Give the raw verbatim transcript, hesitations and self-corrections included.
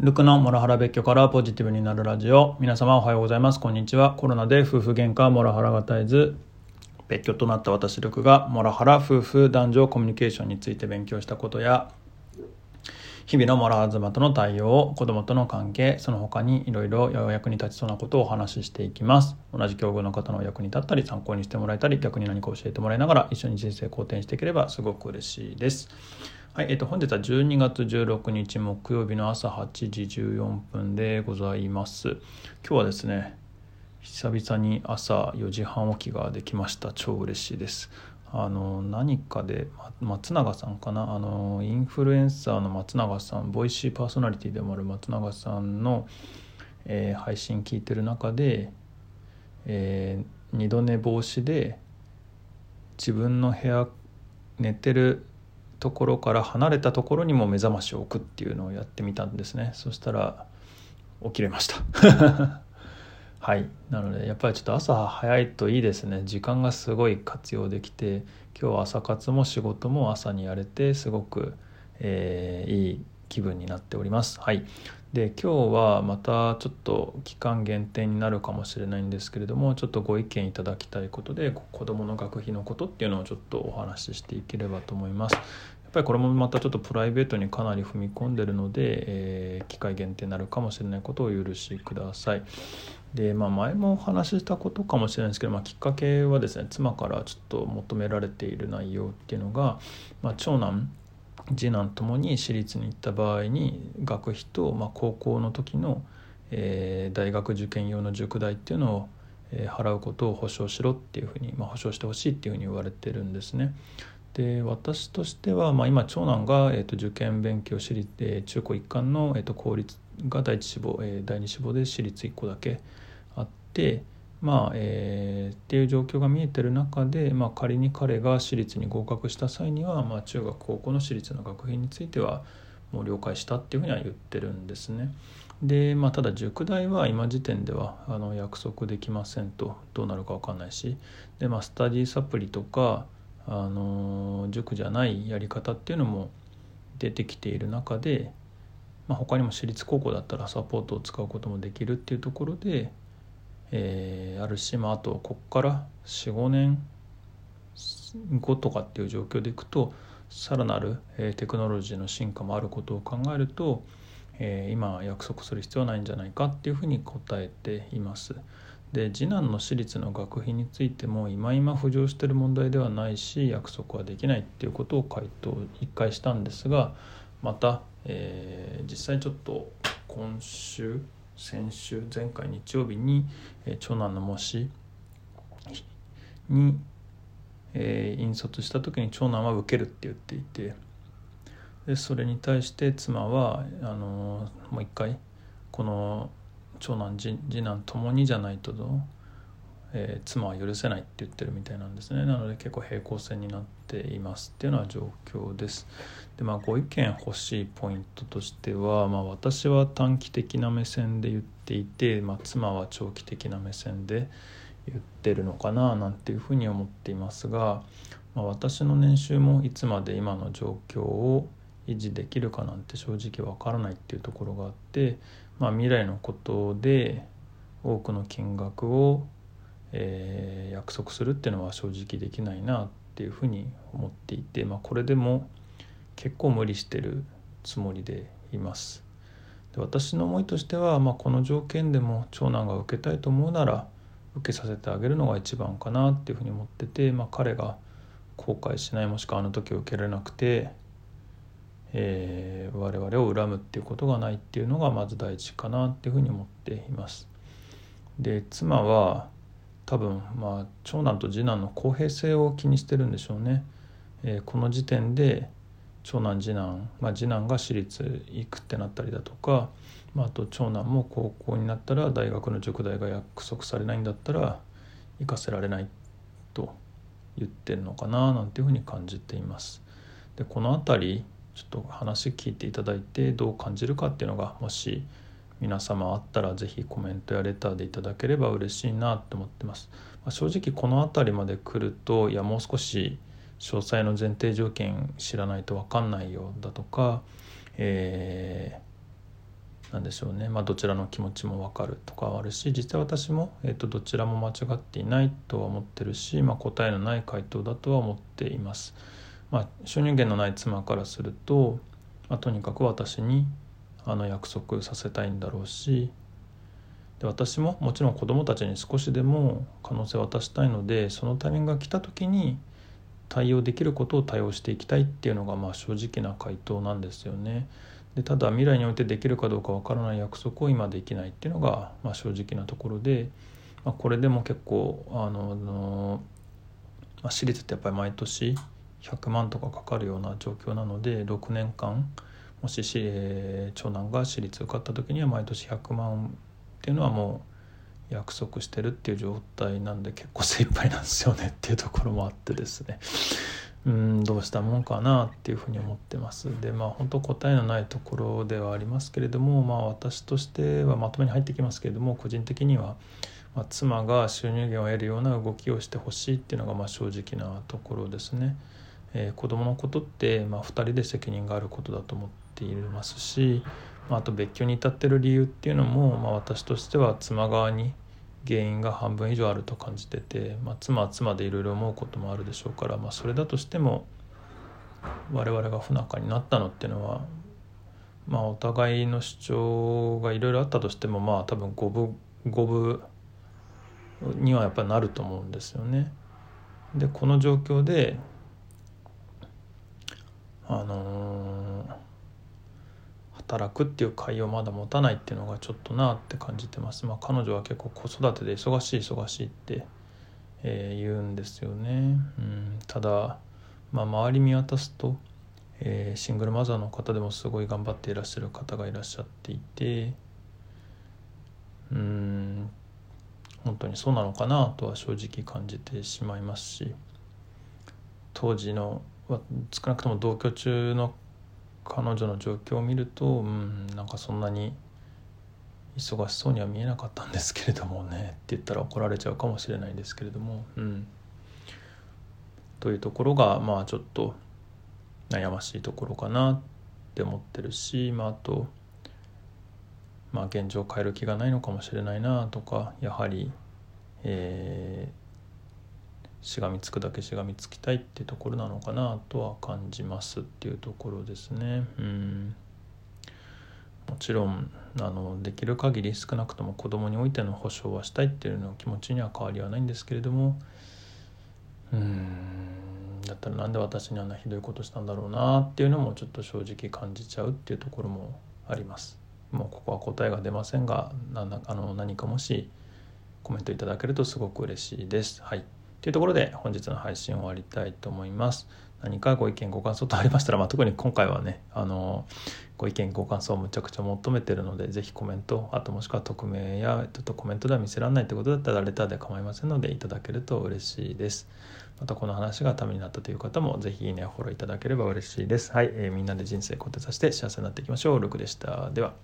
ルクのモラハラ別居からポジティブになるラジオ。皆様おはようございます、こんにちは。コロナで夫婦喧嘩、モラハラが絶えず、別居となった私ルクがモラハラ、夫婦、男女コミュニケーションについて勉強したことや、日々のモラハラ妻との対応、子供との関係、その他にいろいろお役に立ちそうなことをお話ししていきます。同じ境遇の方のお役に立ったり参考にしてもらえたり、逆に何か教えてもらいながら一緒に人生好転していければすごく嬉しいです。はい、えっと、本日はじゅうにがつじゅうろくにち木曜日の朝はちじじゅうよんぷんでございます。今日はですね、久々に朝よじはん起きができました。超嬉しいです。あの何かで、松永さんかな、あのインフルエンサーの松永さん、ボイシーパーソナリティでもある松永さんの、えー、配信聞いてる中で、えー、二度寝防止で自分の部屋、寝てるところから離れたところにも目覚ましを置くっていうのをやってみたんですね。そしたら起きれました。はい、なのでやっぱりちょっと朝早いといいですね。時間がすごい活用できて、今日は朝活も仕事も朝にやれて、すごく、えー、いい気分になっております。はい、で今日はまたちょっと期間限定になるかもしれないんですけれども、ちょっとご意見いただきたいことで、子どもの学費のことっていうのをちょっとお話ししていければと思います。やっぱりこれもまたちょっとプライベートにかなり踏み込んでるので、えー、機会限定になるかもしれないことをお許しください。で、まあ、前もお話ししたことかもしれないですけど、まあ、きっかけはですね、妻からちょっと求められている内容っていうのが、まあ、長男次男ともに私立に行った場合に学費と、まあ、高校の時の、えー、大学受験用の塾代っていうのを、えー、払うことを保証しろっていうふうに、まあ、保証してほしいっていうふうに言われてるんですね。で、私としては、まあ、今長男が、えー、と受験勉強私立、えー、中高一貫の、えー、と公立が第一志望、えー、第二志望で私立いっこだけあって、まあえー、っていう状況が見えてる中で、まあ、仮に彼が私立に合格した際には、まあ、中学高校の私立の学費についてはもう了解したっていうふうには言ってるんですね。で、まあ、ただ塾代は今時点ではあの約束できませんと、どうなるか分かんないし、で、まあ、スタディサプリとか、あの塾じゃないやり方っていうのも出てきている中で、まあ、他にも私立高校だったらサポートを使うこともできるっていうところで、えー、あるし、まあ、あとここからよん、ごねんごとかっていう状況でいくと、さらなる、えー、テクノロジーの進化もあることを考えると、えー、今約束する必要はないんじゃないかっていうふうに答えています。で、次男の私立の学費についても今今浮上している問題ではないし、約束はできないっていうことを回答いっかいしたんですが、また、えー、実際ちょっと今週先週前回日曜日に、えー、長男の模試に、えー、引率した時に長男は受けるって言っていて、でそれに対して妻はあのー、もう一回この長男次男ともにじゃないと、えー、妻は許せないって言ってるみたいなんですね。なので結構平行線になっていますっていうのは状況です。で、まあ、ご意見欲しいポイントとしては、まあ、私は短期的な目線で言っていて、まあ、妻は長期的な目線で言ってるのかななんていうふうに思っていますが、まあ、私の年収もいつまで今の状況を維持できるかなんて正直わからないっていうところがあって、まあ、未来のことで多くの金額を、えー、約束するっていうのは正直できないなっていうふうに思っていて、まあ、これでも結構無理してるつもりでいます。で、私の思いとしては、まあ、この条件でも長男が受けたいと思うなら受けさせてあげるのが一番かなっていうふうに思ってて、まあ、彼が後悔しない、もしくはあの時受けられなくて、えー、我々を恨むっていうことがないっていうのがまず第一かなっていうふうに思っています。で、妻は多分、まあ、長男と次男の公平性を気にしてるんでしょうね。えー、この時点で長男次男、まあ、次男が私立行くってなったりだとか、まあ、あと長男も高校になったら大学の塾代が約束されないんだったら行かせられないと言ってるのかななんていうふうに感じています。で、このあたりちょっと話聞いていただいてどう感じるかっていうのが、もし皆様あったらぜひコメントやレターでいただければ嬉しいなと思ってます。まあ、正直このあたりまで来ると、いやもう少し詳細の前提条件知らないと分かんないよだとか、えー、なんでしょうね、まあ、どちらの気持ちも分かるとかはあるし、実際私も、えーと、どちらも間違っていないとは思ってるし、まあ、答えのない回答だとは思っています、まあ、収入源のない妻からすると、まあ、とにかく私にあの約束させたいんだろうし、で私ももちろん子どもたちに少しでも可能性を渡したいので、そのタイミングが来た時に対応できることを対応していきたいっていうのがまあ正直な回答なんですよね。でただ未来においてできるかどうかわからない約束を今できないっていうのがまあ正直なところで、まあ、これでも結構あの、まあ、私立ってやっぱり毎年ひゃくまんとかかかるような状況なので、ろくねんかんもし長男が私立受かった時には毎年ひゃくまんっていうのはもう約束してるっていう状態なんで、結構精一杯なんですよねっていうところもあってですね、うーんどうしたもんかなっていうふうに思ってます。でまあ本当答えのないところではありますけれども、まあ私としてはまとめに入ってきますけれども、個人的には、まあ、妻が収入源を得るような動きをしてほしいっていうのがまあ正直なところですね、えー、子供のことって、まあ、ふたりで責任があることだと思っていますし、あと別居に至ってる理由っていうのも、まあ、私としては妻側に原因が半分以上あると感じてて、まあ、妻は妻でいろいろ思うこともあるでしょうから、まあ、それだとしても我々が不仲になったのっていうのは、まあ、お互いの主張がいろいろあったとしても、まあ多分五分五分にはやっぱりなると思うんですよね。でこの状況であのー働くっていう会をまだ持たないっていうのがちょっとなって感じてます。まあ彼女は結構子育てで忙しい忙しいって、えー、言うんですよね。うんただ、まあ、周り見渡すと、えー、シングルマザーの方でもすごい頑張っていらっしゃる方がいらっしゃっていて、うん本当にそうなのかなとは正直感じてしまいますし、当時の少なくとも同居中の彼女の状況を見ると、うん、なんかそんなに忙しそうには見えなかったんですけれどもねって言ったら怒られちゃうかもしれないんですけれども、うん、というところがまあちょっと悩ましいところかなって思ってるし、まあ、あと、まあ、現状を変える気がないのかもしれないなとか、やはり、えー、しがみつくだけしがみつきたいっていうところなのかなとは感じますっていうところですね。うんもちろんあのできる限り少なくとも子供においての保障はしたいっていうの気持ちには変わりはないんですけれども、うんだったらなんで私にあんなひどいことしたんだろうなっていうのもちょっと正直感じちゃうっていうところもあります。もうここは答えが出ませんが、なあの何かもしコメントいただけるとすごく嬉しいです。はいというところで本日の配信を終わりたいと思います。何かご意見ご感想とありましたら、まあ、特に今回はねあのご意見ご感想をむちゃくちゃ求めているので、ぜひコメント、あともしくは匿名や、えっと、コメントでは見せられないということだったらレターで構いませんのでいただけると嬉しいです。またこの話がためになったという方もぜひいいねフォローいただければ嬉しいです。はい、えー、みんなで人生肯定させて幸せになっていきましょう。ルクでした。では。